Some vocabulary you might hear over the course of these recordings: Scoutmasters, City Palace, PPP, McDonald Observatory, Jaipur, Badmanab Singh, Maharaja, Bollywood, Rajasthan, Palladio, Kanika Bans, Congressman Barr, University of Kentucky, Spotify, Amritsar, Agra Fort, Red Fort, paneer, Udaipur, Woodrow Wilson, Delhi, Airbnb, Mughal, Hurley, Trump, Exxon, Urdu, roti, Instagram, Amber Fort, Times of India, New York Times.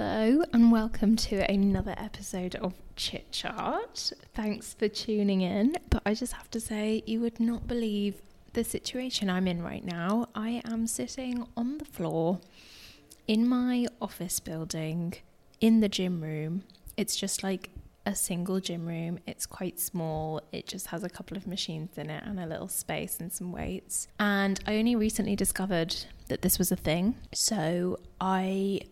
Hello and welcome to another episode of Chit Chat. Thanks for tuning in, but I just have to say you would not believe the situation I'm in right now. I am sitting on the floor in my office building in the gym room. It's just like a single gym room. It's quite small. It just has a couple of machines in it and a little space and some weights. And I only recently discovered that this was a thing. So I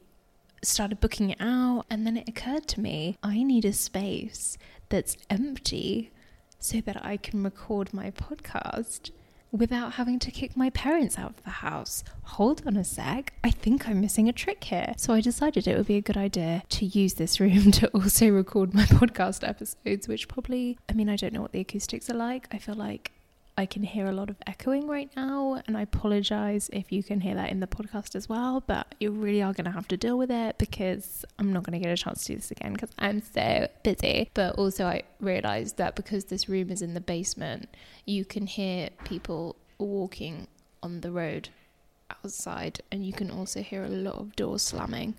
started booking it out, and then it occurred to me, I need a space that's empty so that I can record my podcast without having to kick my parents out of the house. Hold on a sec, I think I'm missing a trick here. So I decided it would be a good idea to use this room to also record my podcast episodes, which probably, I don't know what the acoustics are like. I feel like I can hear a lot of echoing right now, and I apologize if you can hear that in the podcast as well, but you really are going to have to deal with it because I'm not going to get a chance to do this again because I'm so busy. But also I realized that because this room is in the basement, you can hear people walking on the road outside, and you can also hear a lot of doors slamming.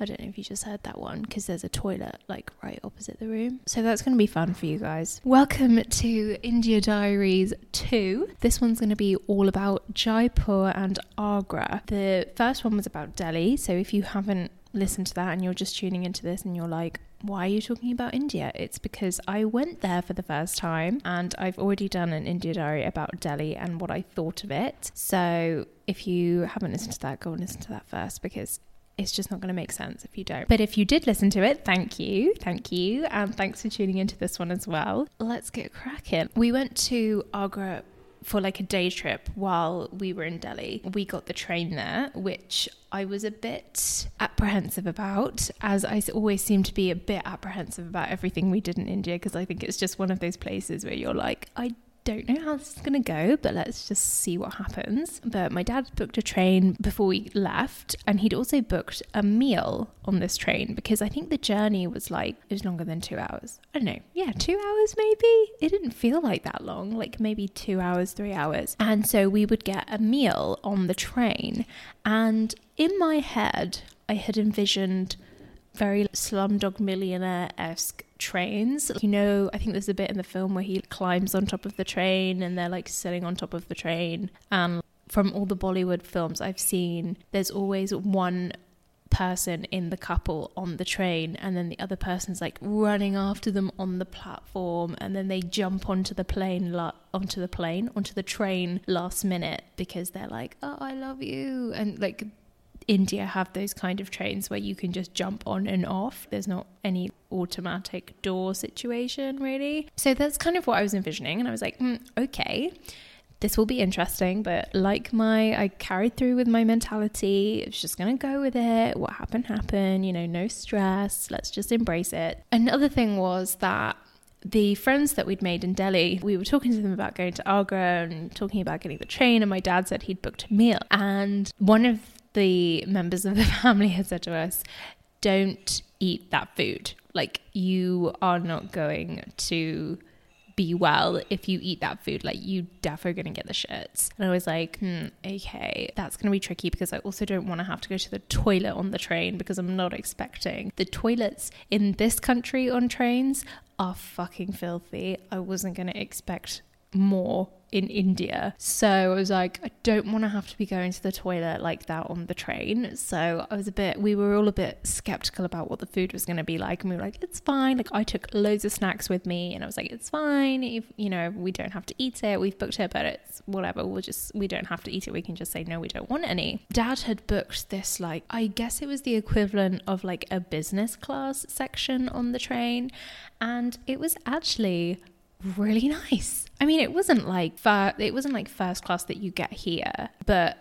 I don't know if you just heard that one because there's a toilet like right opposite the room. So that's going to be fun for you guys. Welcome to India Diaries 2. This one's going to be all about Jaipur and Agra. The first one was about Delhi. So if you haven't listened to that and you're just tuning into this and you're like, why are you talking about India? It's because I went there for the first time, and I've already done an India diary about Delhi and what I thought of it. So if you haven't listened to that, go and listen to that first because it's just not going to make sense if you don't. But if you did listen to it, thank you. And thanks for tuning into this one as well. Let's get cracking. We went to Agra for like a day trip while we were in Delhi. We got the train there, which I was a bit apprehensive about, as I always seem to be a bit apprehensive about everything we did in India, because I think it's just one of those places where you're like, I don't know how this is going to go, but let's just see what happens. But my dad booked a train before we left, and he'd also booked a meal on this train because I think the journey was like, it was longer than 2 hours. I don't know. Yeah, 2 hours maybe? It didn't feel like that long, like maybe 2 hours, 3 hours. And so we would get a meal on the train. And in my head, I had envisioned very Slumdog Millionaire-esque trains. You know, I think there's a bit in the film where he climbs on top of the train and they're like sitting on top of the train. And from all the Bollywood films I've seen, there's always one person in the couple on the train, and then the other person's like running after them on the platform, and then they jump onto the train last minute because they're like, oh, I love you. And like, India have those kind of trains where you can just jump on and off. There's not any automatic door situation, really. So that's kind of what I was envisioning, and I was like, okay, this will be interesting. But like I carried through with my mentality. It's just gonna go with it. What happened, you know, no stress, let's just embrace it. Another thing was that the friends that we'd made in Delhi, we were talking to them about going to Agra and talking about getting the train, and my dad said he'd booked a meal, and one of the members of the family had said to us, don't eat that food. Like, you are not going to be well if you eat that food. Like, you definitely going to get the shits. And I was like, okay, that's going to be tricky because I also don't want to have to go to the toilet on the train because I'm not expecting. The toilets in this country on trains are fucking filthy. I wasn't going to expect more in India. So I was like, I don't want to have to be going to the toilet like that on the train. So we were all a bit skeptical about what the food was going to be like. And we were like, it's fine. Like, I took loads of snacks with me, and I was like, it's fine. If, you know, we don't have to eat it. We've booked it, but it's whatever. We don't have to eat it. We can just say, no, we don't want any. Dad had booked this, like, I guess it was the equivalent of like a business class section on the train. And it was actually really nice. It wasn't like first class that you get here, but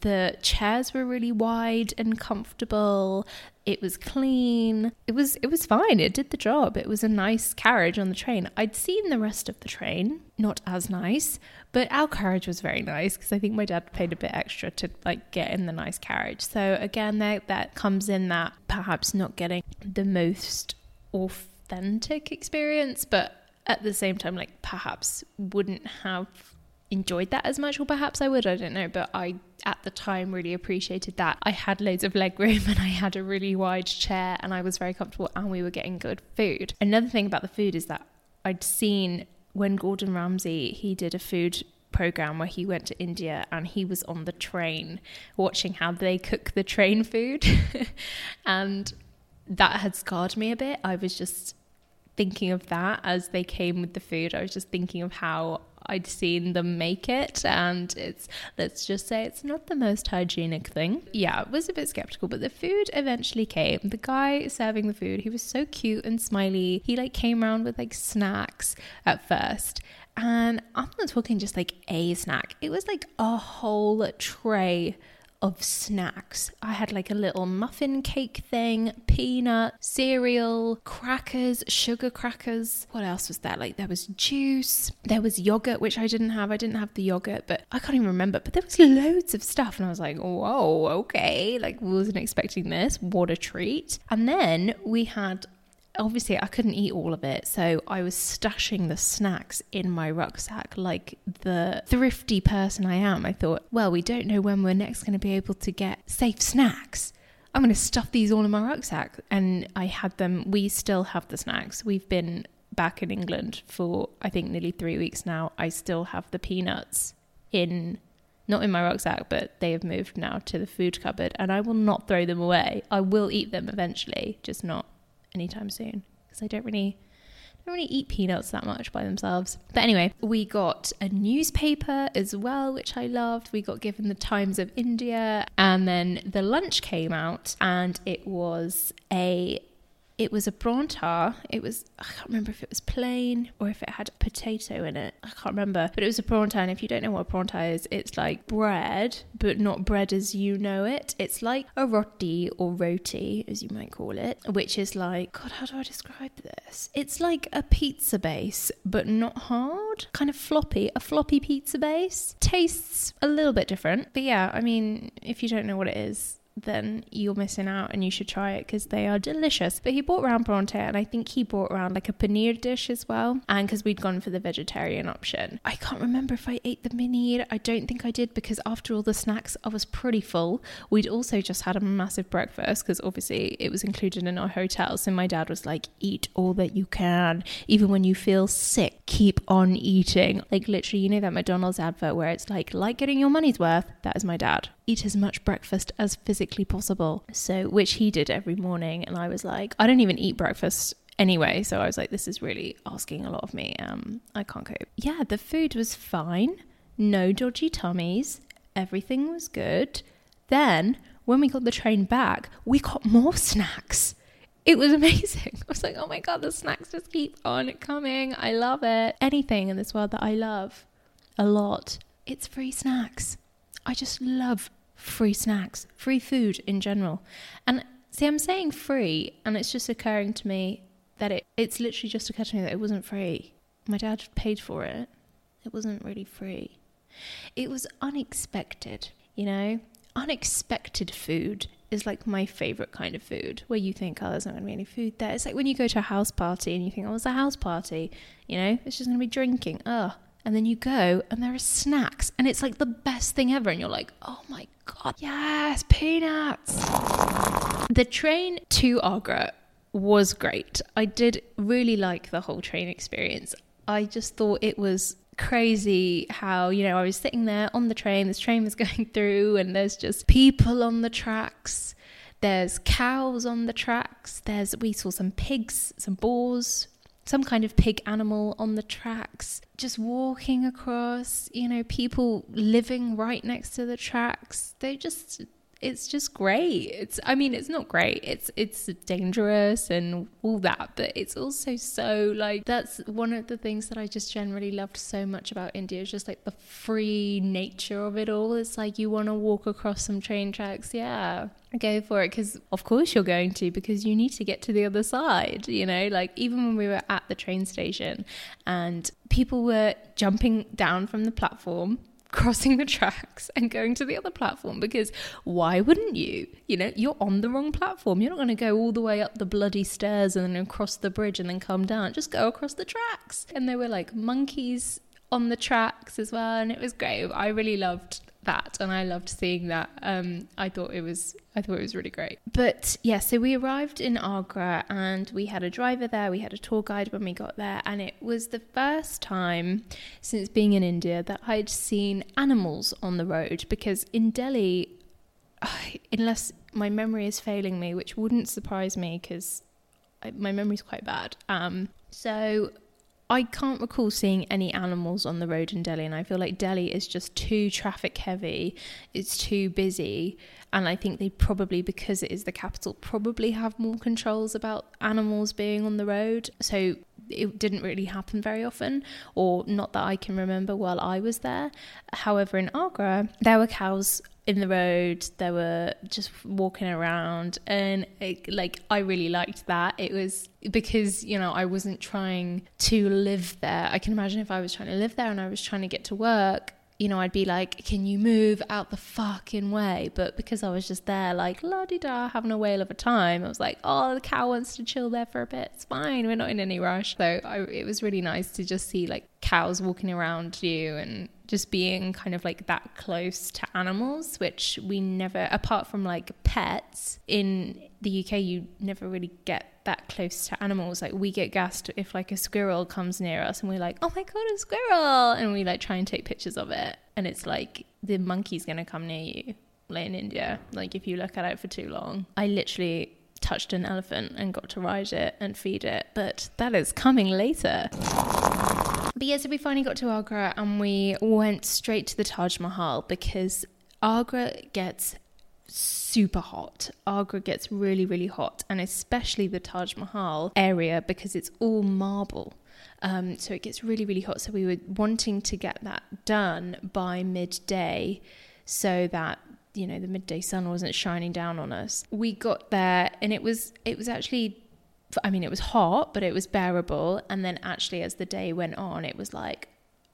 the chairs were really wide and comfortable. It was clean. It was fine. It did the job. It was a nice carriage on the train. I'd seen the rest of the train, not as nice, but our carriage was very nice because I think my dad paid a bit extra to like get in the nice carriage. So again, that comes in that perhaps not getting the most authentic experience, but at the same time, like, perhaps wouldn't have enjoyed that as much, or perhaps I would, I don't know, but I at the time really appreciated that. I had loads of leg room and I had a really wide chair and I was very comfortable and we were getting good food. Another thing about the food is that I'd seen when Gordon Ramsay, he did a food program where he went to India and he was on the train watching how they cook the train food and that had scarred me a bit. I was just thinking of that as they came with the food. I was just thinking of how I'd seen them make it, and it's, let's just say, it's not the most hygienic thing. Yeah, I was a bit skeptical, but the food eventually came. The guy serving the food, he was so cute and smiley. He like came around with like snacks at first, and I'm not talking just like a snack. It was like a whole tray of snacks. I had like a little muffin cake thing, peanut, cereal, crackers, sugar crackers. What else was there? Like there was juice, there was yogurt, which I didn't have. I didn't have the yogurt, but I can't even remember, but there was loads of stuff. And I was like, whoa, okay. Like wasn't expecting this. What a treat. And then we had, obviously I couldn't eat all of it, so I was stashing the snacks in my rucksack like the thrifty person I am. I thought, well, we don't know when we're next going to be able to get safe snacks. I'm going to stuff these all in my rucksack. And I had them. We still have the snacks. We've been back in England for I think nearly 3 weeks now. I still have the peanuts in, not in my rucksack, but they have moved now to the food cupboard, and I will not throw them away. I will eat them eventually, just not anytime soon, because I don't really eat peanuts that much by themselves. But anyway, we got a newspaper as well, which I loved. We got given the Times of India, and then the lunch came out, and it was a pronta. It was, I can't remember if it was plain or if it had potato in it. I can't remember, but it was a pronta. And if you don't know what a pronta is, it's like bread, but not bread as you know it. It's like a roti, or roti as you might call it, which is like, God, how do I describe this? It's like a pizza base, but not hard. Kind of floppy, a floppy pizza base. Tastes a little bit different. But yeah, I mean, if you don't know what it is, then you're missing out and you should try it because they are delicious. But he brought round pronta, and I think he brought round like a paneer dish as well, and because we'd gone for the vegetarian option. I can't remember if I ate the paneer. I don't think I did, because after all the snacks I was pretty full. We'd also just had a massive breakfast, because obviously it was included in our hotel, so my dad was like, eat all that you can, even when you feel sick, keep on eating. Like literally, you know that McDonald's advert where it's like getting your money's worth? That is my dad. Eat as much breakfast as physically possible. So, which he did every morning. And I was like, I don't even eat breakfast anyway. So I was like, this is really asking a lot of me. I can't cope. Yeah, the food was fine. No dodgy tummies. Everything was good. Then when we got the train back, we got more snacks. It was amazing. I was like, oh my God, the snacks just keep on coming. I love it. Anything in this world that I love a lot, it's free snacks. I just love free snacks, free food in general. And see, I'm saying free, and it's just occurring to me that it's literally just occurred to me that it wasn't free. My dad paid for it. It wasn't really free. It was unexpected, you know? Unexpected food is like my favorite kind of food, where you think, oh, there's not going to be any food there. It's like when you go to a house party and you think, oh, it's a house party, you know? It's just going to be drinking. Oh. And then you go and there are snacks, and it's like the best thing ever. And you're like, oh my God, yes, peanuts. The train to Agra was great. I did really like the whole train experience. I just thought it was crazy how, you know, I was sitting there on the train, this train was going through, and there's just people on the tracks. There's cows on the tracks. We saw some pigs, some boars, some kind of pig animal on the tracks, just walking across, you know, people living right next to the tracks. It's just great. It's not great. It's dangerous and all that, but it's also so like, that's one of the things that I just generally loved so much about India, is just like the free nature of it all. It's like, you want to walk across some train tracks. Yeah, go for it. Because of course you're going to, because you need to get to the other side, you know, like even when we were at the train station and people were jumping down from the platform, crossing the tracks and going to the other platform, because why wouldn't you? You know, you're on the wrong platform. You're not going to go all the way up the bloody stairs and then across the bridge and then come down. Just go across the tracks. And there were like monkeys on the tracks as well, and it was great. I really loved that, and I loved seeing that. I thought it was really great. But yeah, so we arrived in Agra and we had a driver there, we had a tour guide when we got there, and it was the first time since being in India that I'd seen animals on the road, because in Delhi, unless my memory is failing me, which wouldn't surprise me because my memory's quite bad, so I can't recall seeing any animals on the road in Delhi, and I feel like Delhi is just too traffic heavy, it's too busy, and I think they probably, because it is the capital, probably have more controls about animals being on the road, so it didn't really happen very often, or not that I can remember while I was there. However, in Agra, there were cows in the road, they were just walking around, and I really liked that. It was because, you know, I wasn't trying to live there. I can imagine if I was trying to live there and I was trying to get to work, you know, I'd be like, can you move out the fucking way? But because I was just there like la-di-da, having a whale of a time, I was like, oh, the cow wants to chill there for a bit, it's fine, we're not in any rush. So it was really nice to just see like cows walking around you and just being kind of like that close to animals, which we never, apart from like pets in the UK, you never really get that close to animals. Like we get gassed if like a squirrel comes near us and we're like, oh my god, a squirrel, and we like try and take pictures of it, and it's like the monkey's gonna come near you, like in India, like if you look at it for too long. I literally touched an elephant and got to ride it and feed it, but that is coming later. But yeah, so we finally got to Agra and we went straight to the Taj Mahal, because Agra gets super hot. Agra gets really, really hot, and especially the Taj Mahal area, because it's all marble. So it gets really, really hot. So we were wanting to get that done by midday so that, you know, the midday sun wasn't shining down on us. We got there and it was actually, I mean, it was hot, but it was bearable. And then actually, as the day went on, it was like,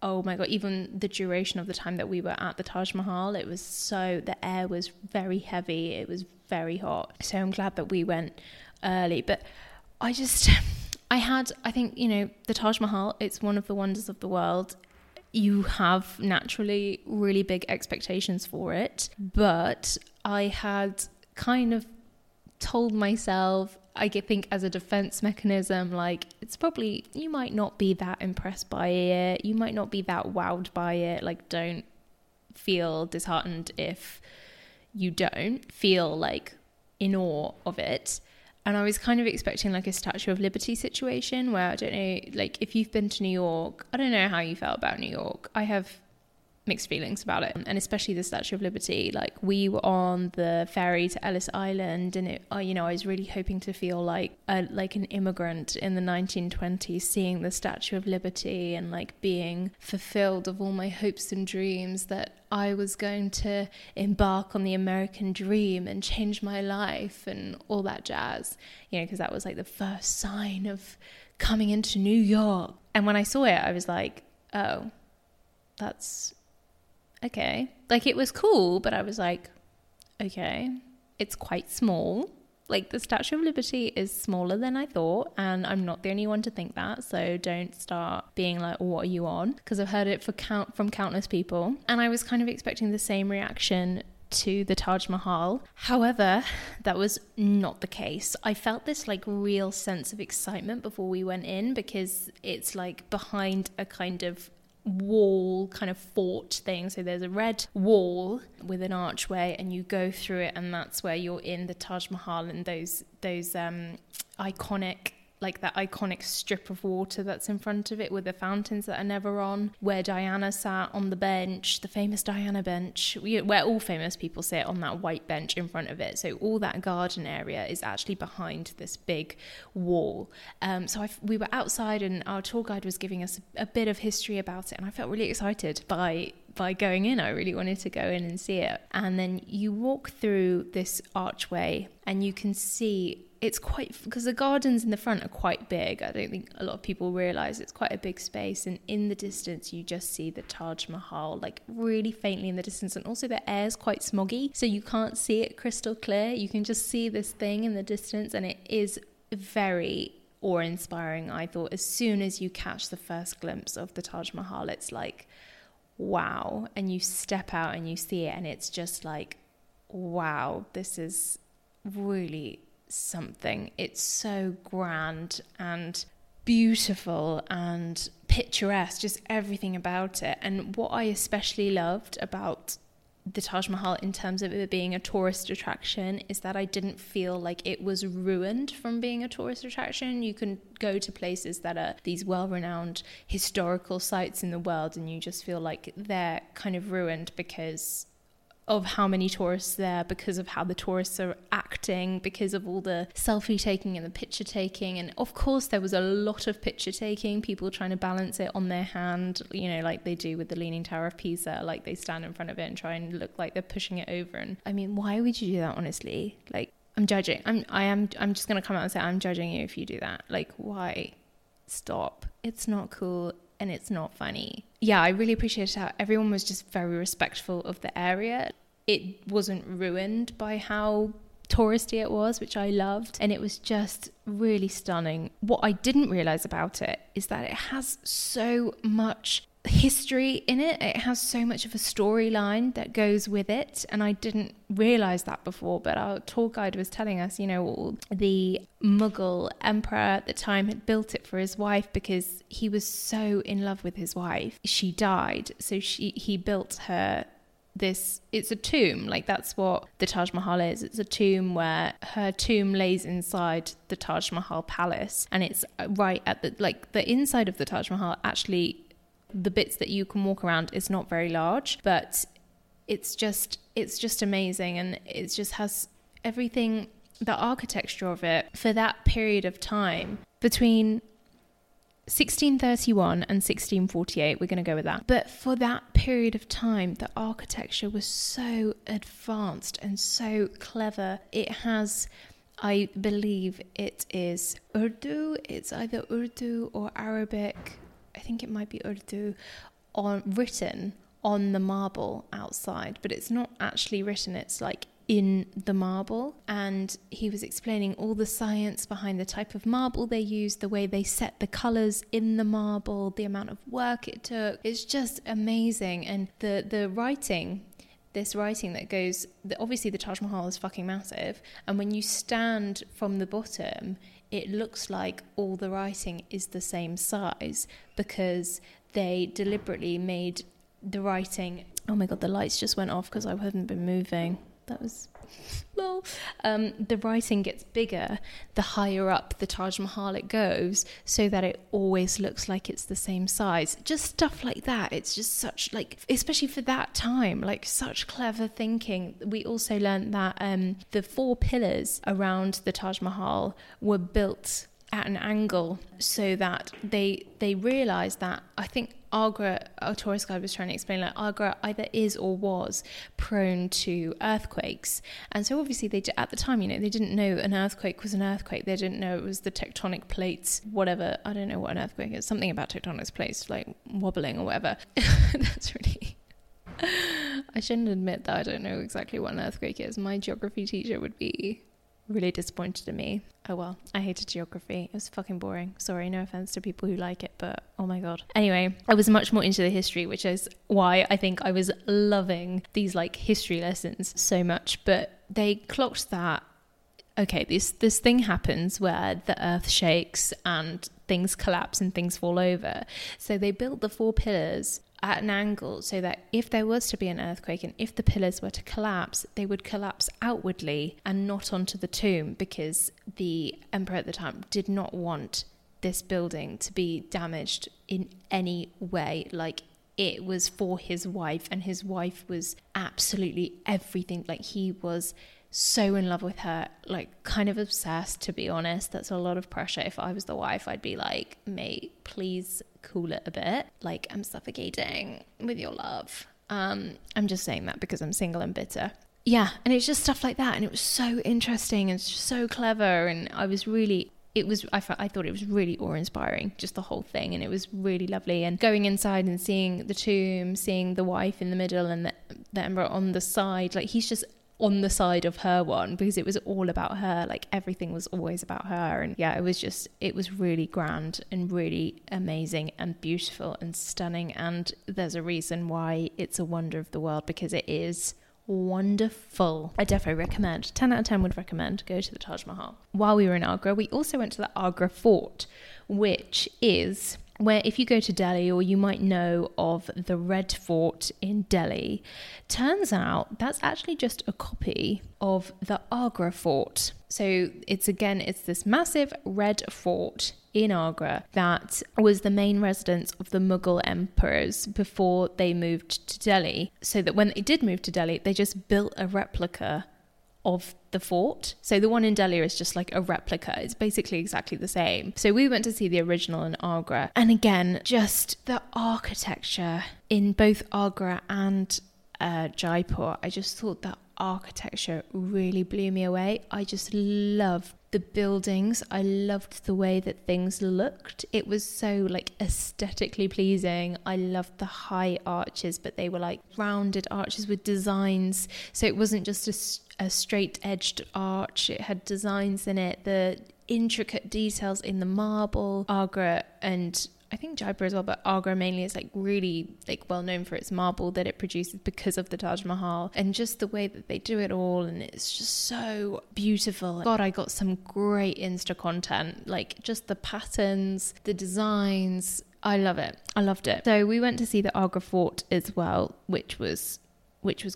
oh my God, even the duration of the time that we were at the Taj Mahal, it was so, the air was very heavy. It was very hot. So I'm glad that we went early. But I think, you know, the Taj Mahal, it's one of the wonders of the world. You have naturally really big expectations for it. But I had kind of told myself, I think as a defense mechanism, like it's probably, you might not be that impressed by it, you might not be that wowed by it, like don't feel disheartened if you don't feel like in awe of it. And I was kind of expecting like a Statue of Liberty situation where, I don't know, like if you've been to New York, I don't know how you felt about New York. I have mixed feelings about it, and especially the Statue of Liberty. Like we were on the ferry to Ellis Island, and I was really hoping to feel like an immigrant in the 1920s, seeing the Statue of Liberty and like being fulfilled of all my hopes and dreams that I was going to embark on the American dream and change my life and all that jazz, you know, because that was like the first sign of coming into New York. And when I saw it, I was like, oh, that's okay. Like it was cool, but I was like, okay, it's quite small. Like the Statue of Liberty is smaller than I thought, and I'm not the only one to think that, so don't start being like, oh, what are you on? Because I've heard it from countless people, and I was kind of expecting the same reaction to the Taj Mahal. However, that was not the case. I felt this like real sense of excitement before we went in, because it's like behind a kind of wall, kind of fort thing. So there's a red wall with an archway, and you go through it, and that's where you're in the Taj Mahal and those iconic, like that iconic strip of water that's in front of it with the fountains that are never on, where Diana sat on the bench, the famous Diana bench, where all famous people sit on that white bench in front of it. So all that garden area is actually behind this big wall. So we were outside, and our tour guide was giving us a bit of history about it, and I felt really excited by going in. I really wanted to go in and see it. And then you walk through this archway and you can see, it's quite, because the gardens in the front are quite big. I don't think a lot of people realise it's quite a big space. And in the distance, you just see the Taj Mahal, like really faintly in the distance. And also the air's quite smoggy, so you can't see it crystal clear. You can just see this thing in the distance, and it is very awe-inspiring, I thought. As soon as you catch the first glimpse of the Taj Mahal, it's like, wow. And you step out and you see it, and it's just like, wow, this is really something. It's so grand and beautiful and picturesque, just everything about it. And what I especially loved about the Taj Mahal in terms of it being a tourist attraction is that I didn't feel like it was ruined from being a tourist attraction. You can go to places that are these well-renowned historical sites in the world and you just feel like they're kind of ruined because of how many tourists there, because of how the tourists are acting, because of all the selfie taking and the picture taking. And of course there was a lot of picture taking, people trying to balance it on their hand, you know, like they do with the Leaning Tower of Pisa, like they stand in front of it and try and look like they're pushing it over. And I mean, why would you do that, honestly? Like, I'm just gonna come out and say I'm judging you if you do that. Like, why? Stop. It's not cool. And it's not funny. Yeah, I really appreciated how everyone was just very respectful of the area. It wasn't ruined by how touristy it was, which I loved. And it was just really stunning. What I didn't realize about it is that it has so much history in it. It has so much of a storyline that goes with it. And I didn't realize that before, but our tour guide was telling us, you know, all the Mughal emperor at the time had built it for his wife because he was so in love with his wife. She died, so he built her this, it's a tomb, like that's what the Taj Mahal is. It's a tomb where her tomb lays inside the Taj Mahal palace, and it's right at the, like the inside of the Taj Mahal. Actually, the bits that you can walk around is not very large, but it's just amazing, and it just has everything, the architecture of it for that period of time between 1631 and 1648, we're going to go with that. But for that period of time, the architecture was so advanced and so clever. It has, I believe it is Urdu, it's either Urdu or Arabic, I think it might be Urdu, written on the marble outside, but it's not actually written, it's like in the marble. And he was explaining all the science behind the type of marble they used, the way they set the colours in the marble, the amount of work it took. It's just amazing. And the writing, this writing that goes, obviously the Taj Mahal is fucking massive, and when you stand from the bottom, it looks like all the writing is the same size because they deliberately made the writing... Oh my God, the lights just went off because I haven't been moving. That was... lol. The writing gets bigger the higher up the Taj Mahal it goes, so that it always looks like it's the same size. Just stuff like that. It's just such, like, especially for that time, like such clever thinking. We also learned that the four pillars around the Taj Mahal were built at an angle so that they realized that, I think Agra, our tourist guide was trying to explain, like Agra either is or was prone to earthquakes. And so obviously they, at the time, you know, they didn't know an earthquake was an earthquake. They didn't know it was the tectonic plates, whatever. I don't know what an earthquake is. Something about tectonic plates, like wobbling or whatever. That's really... I shouldn't admit that I don't know exactly what an earthquake is. My geography teacher would be really disappointed in me. Oh well, I hated geography. It was fucking boring. Sorry, no offense to people who like it, but oh my God. Anyway, I was much more into the history, which is why I think I was loving these like history lessons so much. But they clocked that, okay, this thing happens where the earth shakes and things collapse and things fall over. So they built the four pillars at an angle so that if there was to be an earthquake and if the pillars were to collapse, they would collapse outwardly and not onto the tomb, because the emperor at the time did not want this building to be damaged in any way. Like, it was for his wife, and his wife was absolutely everything. Like, he was so in love with her, like kind of obsessed, to be honest. That's a lot of pressure. If I was the wife, I'd be like, mate, please cool it a bit. Like, I'm suffocating with your love. I'm just saying that because I'm single and bitter. Yeah, and it's just stuff like that. And it was so interesting and so clever. And I was really... I thought it was really awe-inspiring, just the whole thing, and it was really lovely. And going inside and seeing the tomb, seeing the wife in the middle and the emperor on the side, like he's just on the side of her one, because it was all about her, like everything was always about her. And yeah, it was really grand and really amazing and beautiful and stunning, and there's a reason why it's a wonder of the world, because it is wonderful. I definitely recommend, 10 out of 10 would recommend, go to the Taj Mahal. While we were in Agra, we also went to the Agra Fort, which is where, if you go to Delhi, or you might know of the Red Fort in Delhi, turns out that's actually just a copy of the Agra Fort. So it's this massive red fort in Agra that was the main residence of the Mughal emperors before they moved to Delhi, so that when they did move to Delhi, they just built a replica of the fort. So the one in Delhi is just like a replica. It's basically exactly the same. So we went to see the original in Agra, and again, just the architecture in both Agra and Jaipur, I just thought that architecture really blew me away. I just loved the buildings. I loved the way that things looked. It was so like aesthetically pleasing. I loved the high arches, but they were like rounded arches with designs. So it wasn't just a straight edged arch. It had designs in it, the intricate details in the marble. Agra, and I think Jaipur as well, but Agra mainly is like really like well known for its marble that it produces because of the Taj Mahal, and just the way that they do it all, and it's just so beautiful. God, I got some great Insta content, like just the patterns, the designs. I love it. I loved it. So we went to see the Agra Fort as well, which was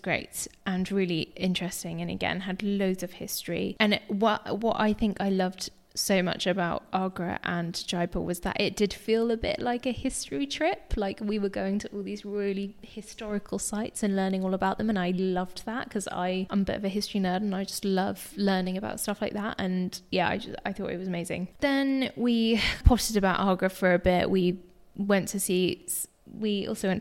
great and really interesting, and again had loads of history. And what I think I loved so much about Agra and Jaipur was that it did feel a bit like a history trip. Like we were going to all these really historical sites and learning all about them, and I loved that because I am a bit of a history nerd and I just love learning about stuff like that. And yeah, I thought it was amazing. Then we potted about Agra for a bit. We also went to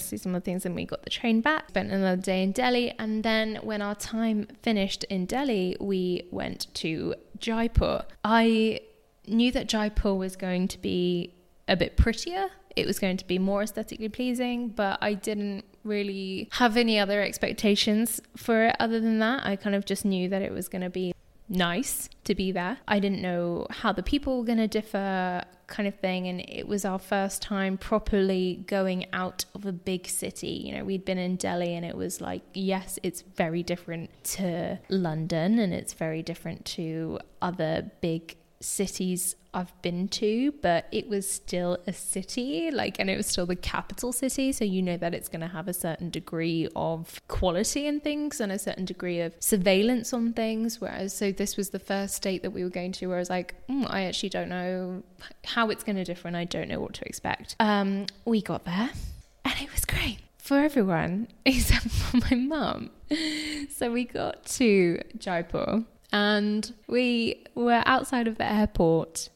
see some of the things, and we got the train back, spent another day in Delhi, and then when our time finished in Delhi, we went to Jaipur. I knew that Jaipur was going to be a bit prettier. It was going to be more aesthetically pleasing, but I didn't really have any other expectations for it other than that. I kind of just knew that it was going to be nice to be there. I didn't know how the people were going to differ, kind of thing, and it was our first time properly going out of a big city. You know, we'd been in Delhi, and it was like, yes, it's very different to London, and it's very different to other big cities I've been to, but it was still a city, like, and it was still the capital city, so you know that it's going to have a certain degree of quality in things and a certain degree of surveillance on things. Whereas, so this was the first state that we were going to where I was like, I actually don't know how it's going to differ, and I don't know what to expect. We got there, and it was great for everyone except for my mum. So we got to Jaipur, and we were outside of the airport,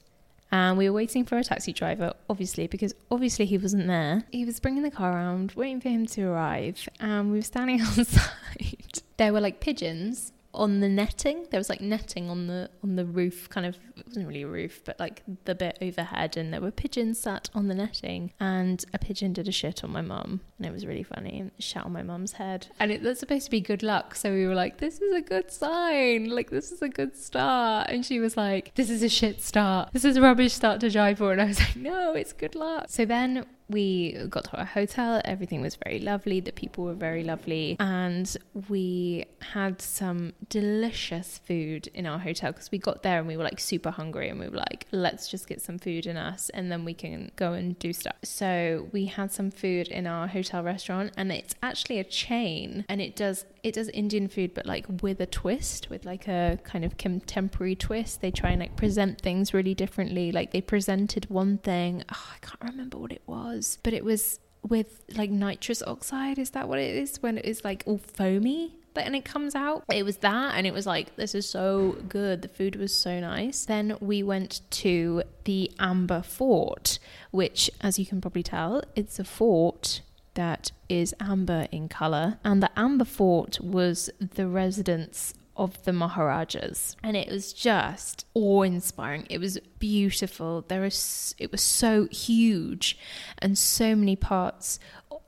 and we were waiting for a taxi driver, because he wasn't there. He was bringing the car around, waiting for him to arrive, and we were standing outside. There were like pigeons on the netting. There was like netting on the roof, kind of, it wasn't really a roof, but like the bit overhead, and there were pigeons sat on the netting, and a pigeon did a shit on my mum, and it was really funny, and it shot on my mum's head, and that's supposed to be good luck, so we were like, this is a good sign, like this is a good start, and she was like, this is a shit start, this is a rubbish start to Jaipur, and I was like, no, it's good luck. So then we got to our hotel, everything was very lovely, the people were very lovely, and we had some delicious food in our hotel, because we got there and we were like super hungry, and we were like, let's just get some food in us and then we can go and do stuff. So we had some food in our hotel restaurant, and it's actually a chain, and it does Indian food, but like with a twist, with like a kind of contemporary twist. They try and like present things really differently. Like they presented one thing, I can't remember what it was, but it was with like nitrous oxide. Is that what it is? When it is like all foamy, but and it comes out. It was that, and it was like, this is so good. The food was so nice. Then we went to the Amber Fort, which, as you can probably tell, it's a fort that is amber in colour, and the Amber Fort was the residence of the Maharajas, and it was just awe-inspiring. It was beautiful. It was so huge, and so many parts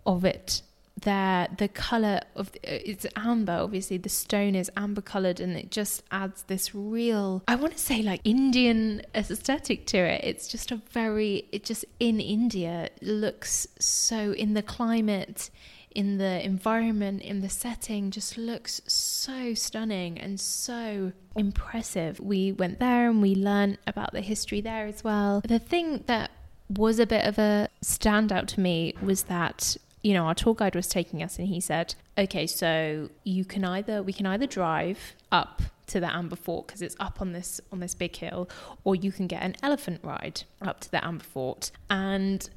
of it that the colour of it's amber, obviously the stone is amber coloured, and it just adds this real, I want to say, like Indian aesthetic to it. It's just a very, it just in India looks so, in the climate, in the environment, in the setting, just looks so stunning and so impressive. We went there and we learned about the history there as well. The thing that was a bit of a standout to me was that, you know, our tour guide was taking us and he said, okay, so we can either drive up to the Amber Fort, because it's up on this big hill, or you can get an elephant ride up to the Amber Fort. And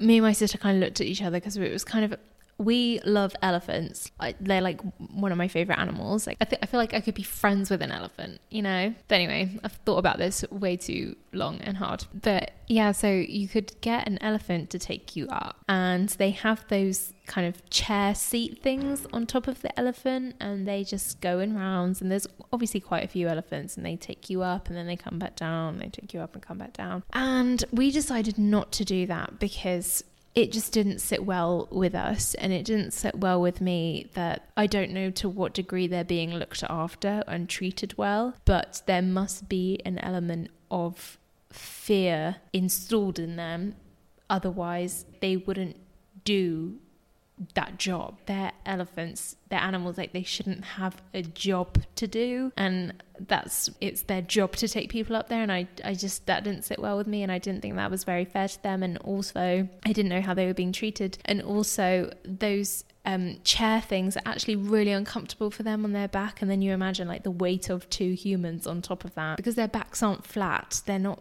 me and my sister kind of looked at each other, because it was kind of, we love elephants. They're like one of my favorite animals. Like I feel like I could be friends with an elephant, you know? But anyway, I've thought about this way too long and hard. But yeah, so you could get an elephant to take you up. And they have those kind of chair seat things on top of the elephant, and they just go in rounds, and there's obviously quite a few elephants, and they take you up and then they come back down, they take you up and come back down. And we decided not to do that because it just didn't sit well with us, and it didn't sit well with me that I don't know to what degree they're being looked after and treated well, but there must be an element of fear installed in them. Otherwise, they wouldn't do that job. They're elephants, they're animals, like they shouldn't have a job to do. And it's their job to take people up there, and I just, that didn't sit well with me, and I didn't think that was very fair to them. And also I didn't know how they were being treated, and also those chair things are actually really uncomfortable for them on their back, and then you imagine like the weight of two humans on top of that, because their backs aren't flat, they're not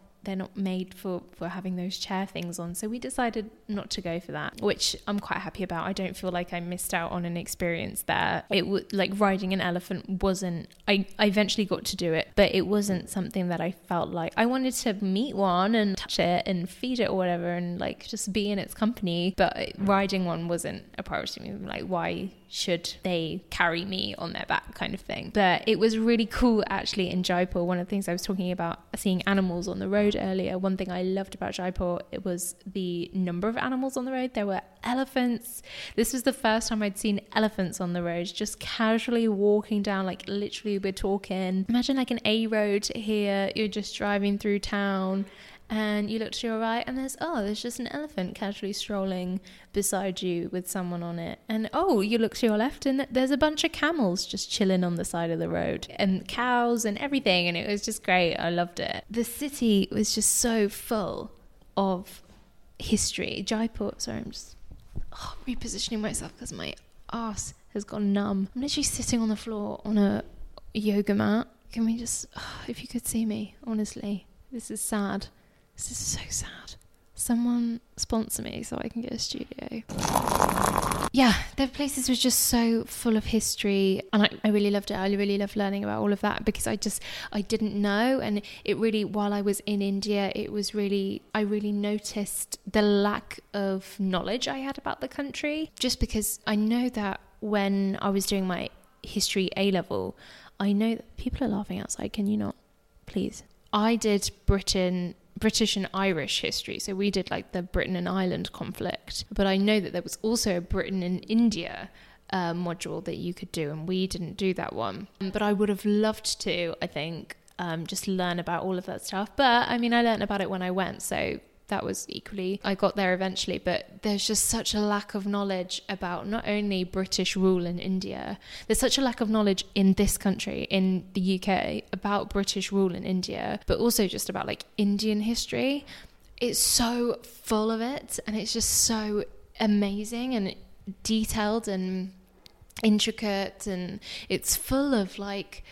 made for having those chair things on. So we decided not to go for that, which I'm quite happy about. I don't feel like I missed out on an experience there. Like riding an elephant wasn't, I eventually got to do it, but it wasn't something that I felt like I wanted to meet one and touch it and feed it or whatever, and like just be in its company. But riding one wasn't a priority to me. Like, why should they carry me on their back, kind of thing. But it was really cool actually in Jaipur. One of the things I was talking about, seeing animals on the road earlier, one thing I loved about Jaipur, it was the number of animals on the road. There were elephants. This was the first time I'd seen elephants on the road, just casually walking down, like literally we're talking, imagine like an A road here, you're just driving through town and you look to your right and there's just an elephant casually strolling beside you with someone on it. And you look to your left and there's a bunch of camels just chilling on the side of the road, and cows and everything. And it was just great. I loved it. The city was just so full of history. Jaipur, sorry, I'm just repositioning myself because my ass has gone numb. I'm literally sitting on the floor on a yoga mat. Can we just, if you could see me, honestly, this is sad. This is so sad. Someone sponsor me so I can get a studio. Yeah, the places were just so full of history, and I really loved it. I really loved learning about all of that, because I didn't know, and it really, while I was in India, I really noticed the lack of knowledge I had about the country, just because I know that when I was doing my history A-level, I know that people are laughing outside. Can you not, please? I did British and Irish history, so we did like the Britain and Ireland conflict, but I know that there was also a Britain and India module that you could do, and we didn't do that one, but I would have loved to, I think, just learn about all of that stuff. But I mean, I learned about it when I went, so that was equally, I got there eventually, but there's just such a lack of knowledge about not only British rule in India, there's such a lack of knowledge in this country, in the UK, about British rule in India, but also just about like Indian history. It's so full of it, and it's just so amazing and detailed and intricate, and it's full of like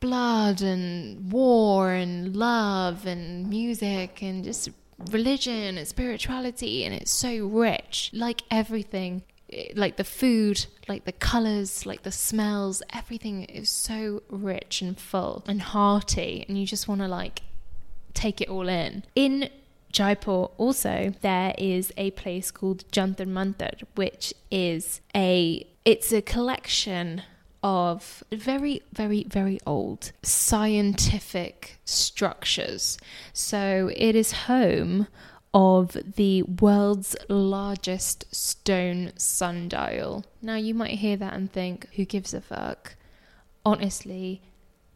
blood and war and love and music and just religion and spirituality, and it's so rich, like everything, like the food, like the colors, like the smells, everything is so rich and full and hearty, and you just want to like take it all in Jaipur. Also, there is a place called Jantar Mantar, which is a collection of very, very, very old scientific structures. So it is home of the world's largest stone sundial. Now, you might hear that and think, who gives a fuck? Honestly,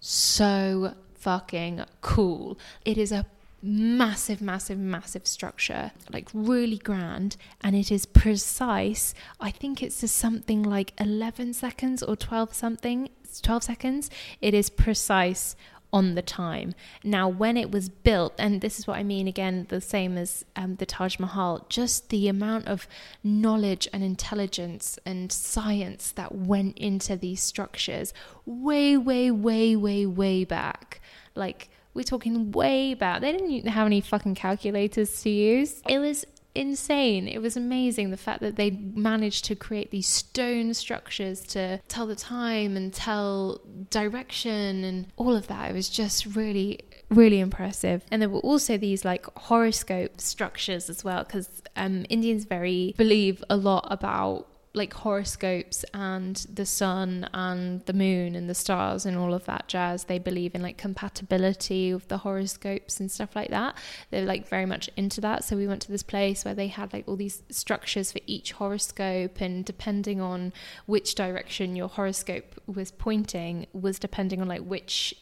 so fucking cool. It is a massive, massive, massive structure, like really grand, and it is precise. I think it's just something like 11 seconds or 12 seconds. It is precise on the time. Now, when it was built, and this is what I mean, again, the same as the Taj Mahal, just the amount of knowledge and intelligence and science that went into these structures way, way, way, way, way back. Like, we're talking way back. They didn't have any fucking calculators to use. It was insane. It was amazing, the fact that they managed to create these stone structures to tell the time and tell direction and all of that. It was just really, really impressive. And there were also these like horoscope structures as well, because Indians very believe a lot about like horoscopes and the sun and the moon and the stars and all of that jazz. They believe in like compatibility of the horoscopes and stuff like that. They're like very much into that. So we went to this place where they had like all these structures for each horoscope, and depending on which direction your horoscope was pointing was depending on like which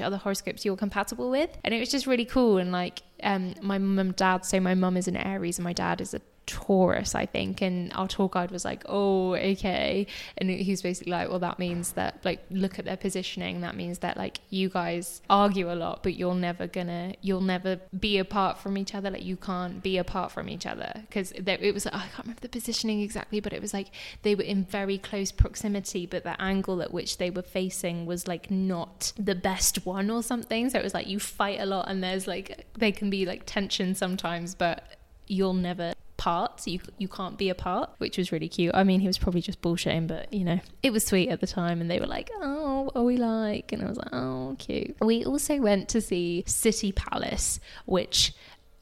other horoscopes you're compatible with. And it was just really cool. And like my mum and dad, so my mum is an Aries and my dad is a Taurus, I think, and our tour guide was like, oh, okay, and he was basically like, well, that means that, like, look at their positioning, that means that, like, you guys argue a lot, but you'll never be apart from each other, like, you can't be apart from each other, because it was, I can't remember the positioning exactly, but it was like, they were in very close proximity, but the angle at which they were facing was, like, not the best one or something, so it was like, you fight a lot, and there's, like, they can be, like, tension sometimes, but you'll never part, so you can't be apart, which was really cute. I mean, he was probably just bullshitting, but you know, it was sweet at the time. And they were like, oh, what are we like? And I was like, oh, cute. We also went to see City Palace, which,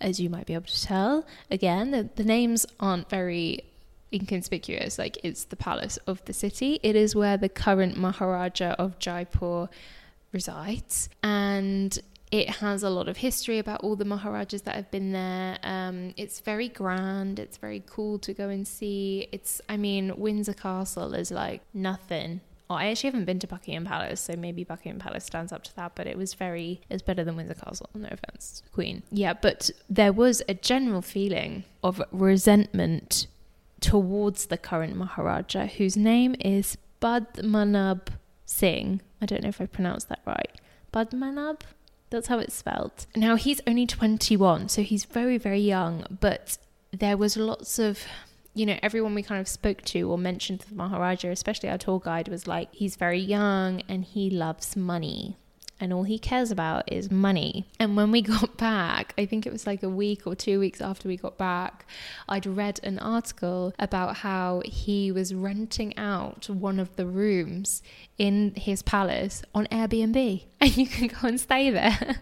as you might be able to tell, again, the names aren't very inconspicuous. Like, it's the palace of the city. It is where the current Maharaja of Jaipur resides, and it has a lot of history about all the Maharajas that have been there. It's very grand. It's very cool to go and see. Windsor Castle is like nothing. Oh, I actually haven't been to Buckingham Palace, so maybe Buckingham Palace stands up to that, but it's better than Windsor Castle, no offense to the Queen. Yeah, but there was a general feeling of resentment towards the current Maharaja, whose name is Badmanab Singh. I don't know if I pronounced that right. Badmanab? That's how it's spelled. Now, he's only 21, so he's very, very young, but there was lots of, you know, everyone we kind of spoke to or mentioned to the Maharaja, especially our tour guide, was like, he's very young and he loves money. And all he cares about is money. And when we got back, I think it was like a week or 2 weeks after we got back, I'd read an article about how he was renting out one of the rooms in his palace on Airbnb. And you can go and stay there.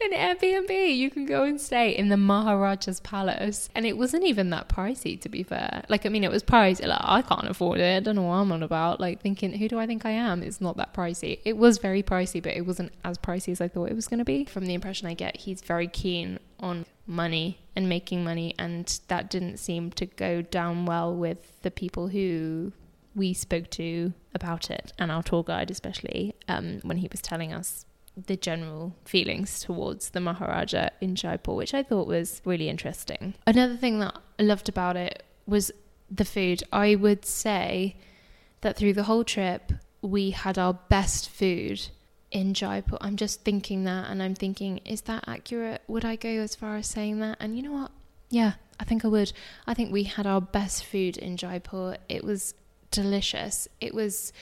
An Airbnb, you can go and stay in the Maharaja's palace. And it wasn't even that pricey, to be fair. Like, I mean, it was pricey. Like, I can't afford it. I don't know what I'm on about. Like, thinking, who do I think I am? It's not that pricey. It was very pricey, but it wasn't as pricey as I thought it was going to be. From the impression I get, he's very keen on money and making money, and that didn't seem to go down well with the people who we spoke to about it, and our tour guide especially, when he was telling us the general feelings towards the Maharaja in Jaipur, which I thought was really interesting. Another thing that I loved about it was the food. I would say that through the whole trip, we had our best food in Jaipur. I'm just thinking that, and I'm thinking, is that accurate? Would I go as far as saying that? And you know what? Yeah, I think I would. I think we had our best food in Jaipur. It was delicious. It was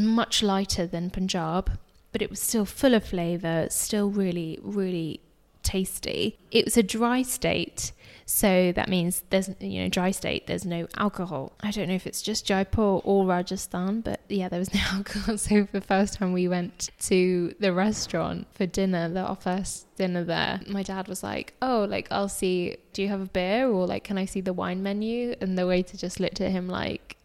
much lighter than Punjab, but it was still full of flavour, still really, really tasty. It was a dry state, so that means there's no alcohol. I don't know if it's just Jaipur or Rajasthan, but yeah, there was no alcohol. So the first time we went to the restaurant for dinner, our first dinner there, my dad was like, oh, like, I'll see, do you have a beer? Or like, can I see the wine menu? And the waiter just looked at him like,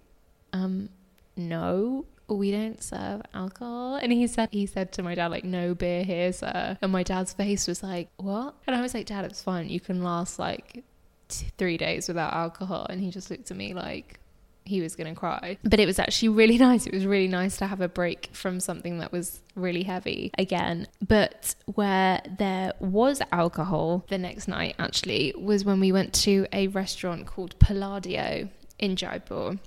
no. we don't serve alcohol. And he said to my dad, like, no beer here, sir. And my dad's face was like, what? And I was like, Dad, it's fine. You can last like 3 days without alcohol. And he just looked at me like he was going to cry. But it was actually really nice. It was really nice to have a break from something that was really heavy again. But where there was alcohol the next night actually was when we went to a restaurant called Palladio in Jodhpur,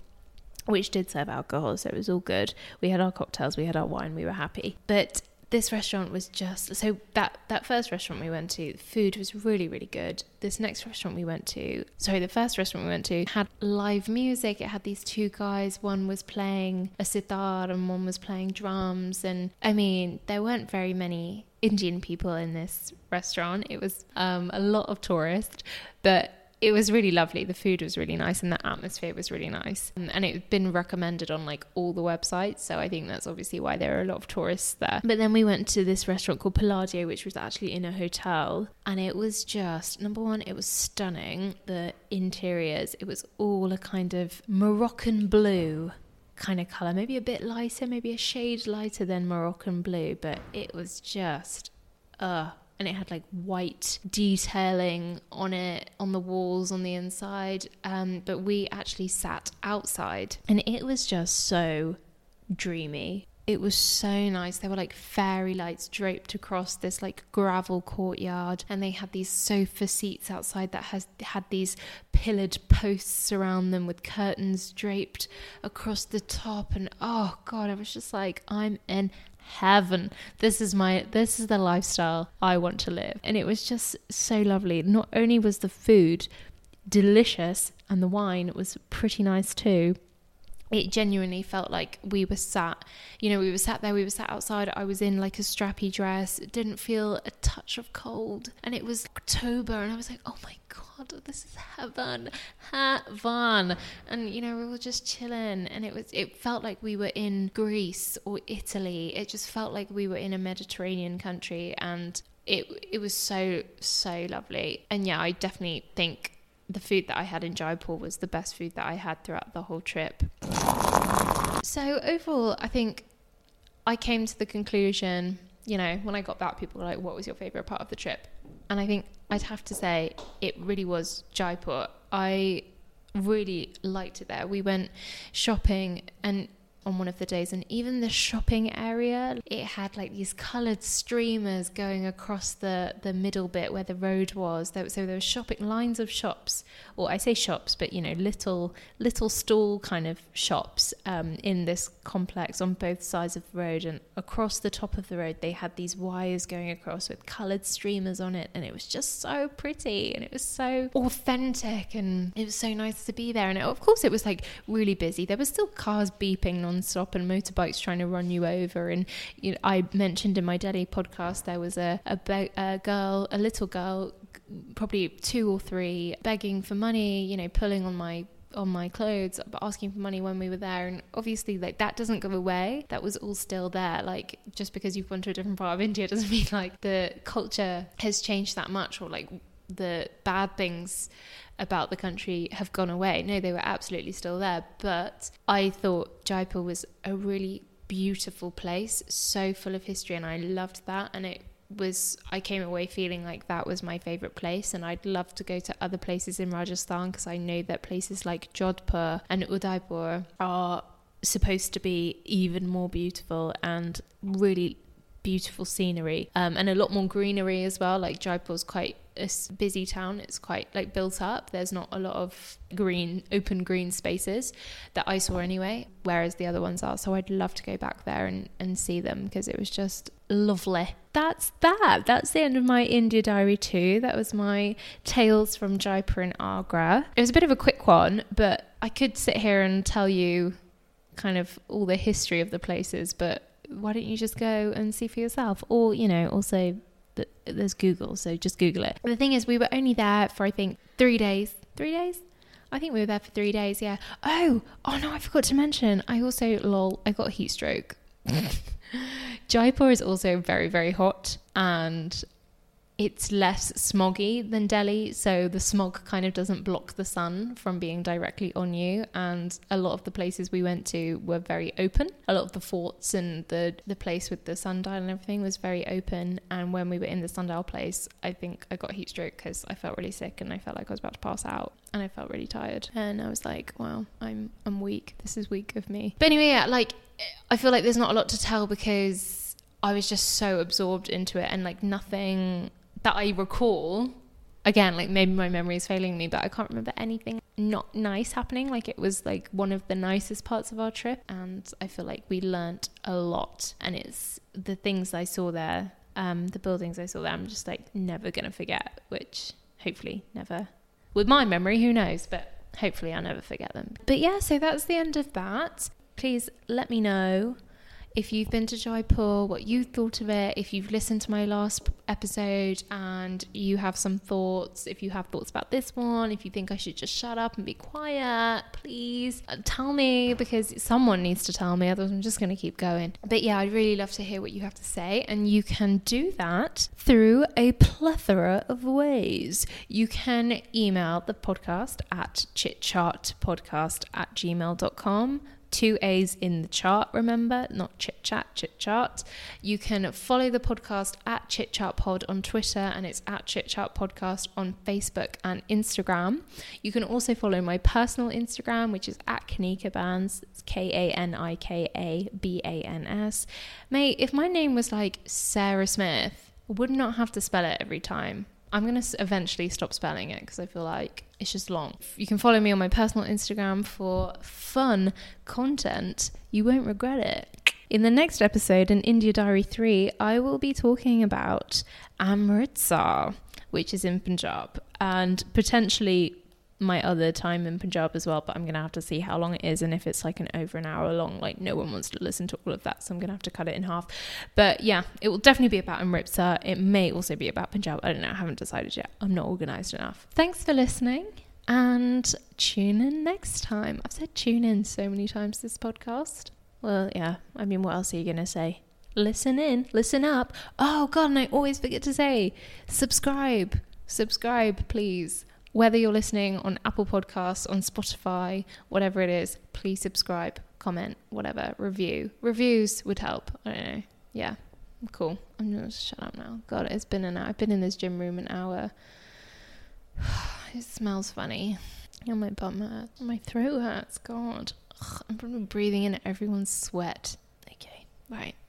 which did serve alcohol, so it was all good. We had our cocktails, we had our wine, we were happy. But this restaurant was just... So that first restaurant we went to, food was really, really good. The first restaurant we went to had live music. It had these two guys. One was playing a sitar and one was playing drums. And, I mean, there weren't very many Indian people in this restaurant. It was a lot of tourists, but... It was really lovely. The food was really nice and the atmosphere was really nice. And it had been recommended on like all the websites. So I think that's obviously why there are a lot of tourists there. But then we went to this restaurant called Palladio, which was actually in a hotel. And it was just, number one, it was stunning. The interiors, it was all a kind of Moroccan blue kind of colour. Maybe a bit lighter, maybe a shade lighter than Moroccan blue. But it was just, And it had like white detailing on it, on the walls, on the inside. But we actually sat outside and it was just so dreamy. It was so nice. There were like fairy lights draped across this like gravel courtyard. And they had these sofa seats outside that had these pillared posts around them with curtains draped across the top. And oh God, I was just like, I'm in heaven. This is the lifestyle I want to live. And it was just so lovely. Not only was the food delicious and the wine was pretty nice too, it genuinely felt like we were sat outside. I was in like a strappy dress. It didn't feel a touch of cold. And it was October and I was like, oh my God, this is heaven. And, you know, we were just chilling. And it felt like we were in Greece or Italy. It just felt like we were in a Mediterranean country. And it was so, so lovely. And yeah, I definitely think the food that I had in Jaipur was the best food that I had throughout the whole trip. So overall, I think I came to the conclusion, you know, when I got back, people were like, what was your favourite part of the trip? And I think I'd have to say it really was Jaipur. I really liked it there. We went shopping and on one of the days, and even the shopping area, it had like these coloured streamers going across the middle bit where the road was. So there were lines of shops, or I say shops, but you know, little stall kind of shops in this complex on both sides of the road, and across the top of the road they had these wires going across with coloured streamers on it, and it was just so pretty and it was so authentic and it was so nice to be there. And of course it was like really busy. There were still cars beeping non-stop and motorbikes trying to run you over. And you know, I mentioned in my Delhi podcast there was a little girl, probably 2 or 3, begging for money, you know, pulling on my clothes, asking for money when we were there. And obviously like that doesn't go away. That was all still there. Like just because you've gone to a different part of India doesn't mean like the culture has changed that much, or like the bad things about the country have gone away. No, they were absolutely still there. But I thought Jaipur was a really beautiful place, so full of history, and I loved that. And I came away feeling like that was my favourite place. And I'd love to go to other places in Rajasthan, because I know that places like Jodhpur and Udaipur are supposed to be even more beautiful and really beautiful scenery, and a lot more greenery as well. Like Jaipur's quite a busy town, it's quite like built up. There's not a lot of open green spaces that I saw anyway, whereas the other ones are. So I'd love to go back there and see them, because it was just lovely. That's the end of my India Diary 2. That was my tales from Jaipur and Agra. It was a bit of a quick one, but I could sit here and tell you kind of all the history of the places, but why don't you just go and see for yourself? Or, you know, also there's Google, so just Google it. The thing is, we were only there for, I think, 3 days. 3 days? I think we were there for 3 days, yeah. Oh no, I forgot to mention. I also, I got heat stroke. Jaipur is also very, very hot, and It's less smoggy than Delhi, so the smog kind of doesn't block the sun from being directly on you, and a lot of the places we went to were very open. A lot of the forts and the place with the sundial and everything was very open, and when we were in the sundial place, I think I got heat stroke because I felt really sick and I felt like I was about to pass out. And I felt really tired. And I was like, wow, I'm weak. This is weak of me. But anyway, yeah, like, I feel like there's not a lot to tell because I was just so absorbed into it. And, like, nothing that I recall, again, like, maybe my memory is failing me, but I can't remember anything not nice happening. Like, it was, like, one of the nicest parts of our trip. And I feel like we learnt a lot. And it's the things I saw there, the buildings I saw there, I'm just, like, never going to forget, which hopefully never... With my memory, who knows? But hopefully I'll never forget them. But yeah, so that's the end of that. Please let me know if you've been to Jaipur, what you thought of it, if you've listened to my last episode and you have some thoughts, if you have thoughts about this one, if you think I should just shut up and be quiet, please tell me, because someone needs to tell me, otherwise I'm just going to keep going. But yeah, I'd really love to hear what you have to say, and you can do that through a plethora of ways. You can email the podcast at chitchatpodcast@gmail.com. 2 A's in the chart, remember, not chit chat. You can follow the podcast at Chit Chat Pod on Twitter, and it's at Chit Chat Podcast on Facebook and Instagram. You can also follow my personal Instagram, which is at Kanika Bans. It's KanikAbans. Mate, if my name was like Sarah Smith, I would not have to spell it every time. I'm going to eventually stop spelling it because I feel like it's just long. You can follow me on my personal Instagram for fun content. You won't regret it. In the next episode, in India Diary 3, I will be talking about Amritsar, which is in Punjab, and potentially my other time in Punjab as well, but I'm going to have to see how long it is, and if it's like over an hour long, like no one wants to listen to all of that, so I'm going to have to cut it in half. But yeah, it will definitely be about Amritsar. It may also be about Punjab. I don't know. I haven't decided yet. I'm not organised enough. Thanks for listening, and tune in next time. I've said tune in so many times this podcast. Well, yeah. I mean, what else are you going to say? Listen in. Listen up. Oh God, and I always forget to say subscribe. Subscribe, please. Whether you're listening on Apple Podcasts, on Spotify, whatever it is, please subscribe, comment, whatever, review. Reviews would help. I don't know. Yeah, cool. I'm going to shut up now. God, it's been an hour. I've been in this gym room an hour. It smells funny. Oh, my bum hurts. My throat hurts. God. Ugh, I'm probably breathing in everyone's sweat. Okay, right.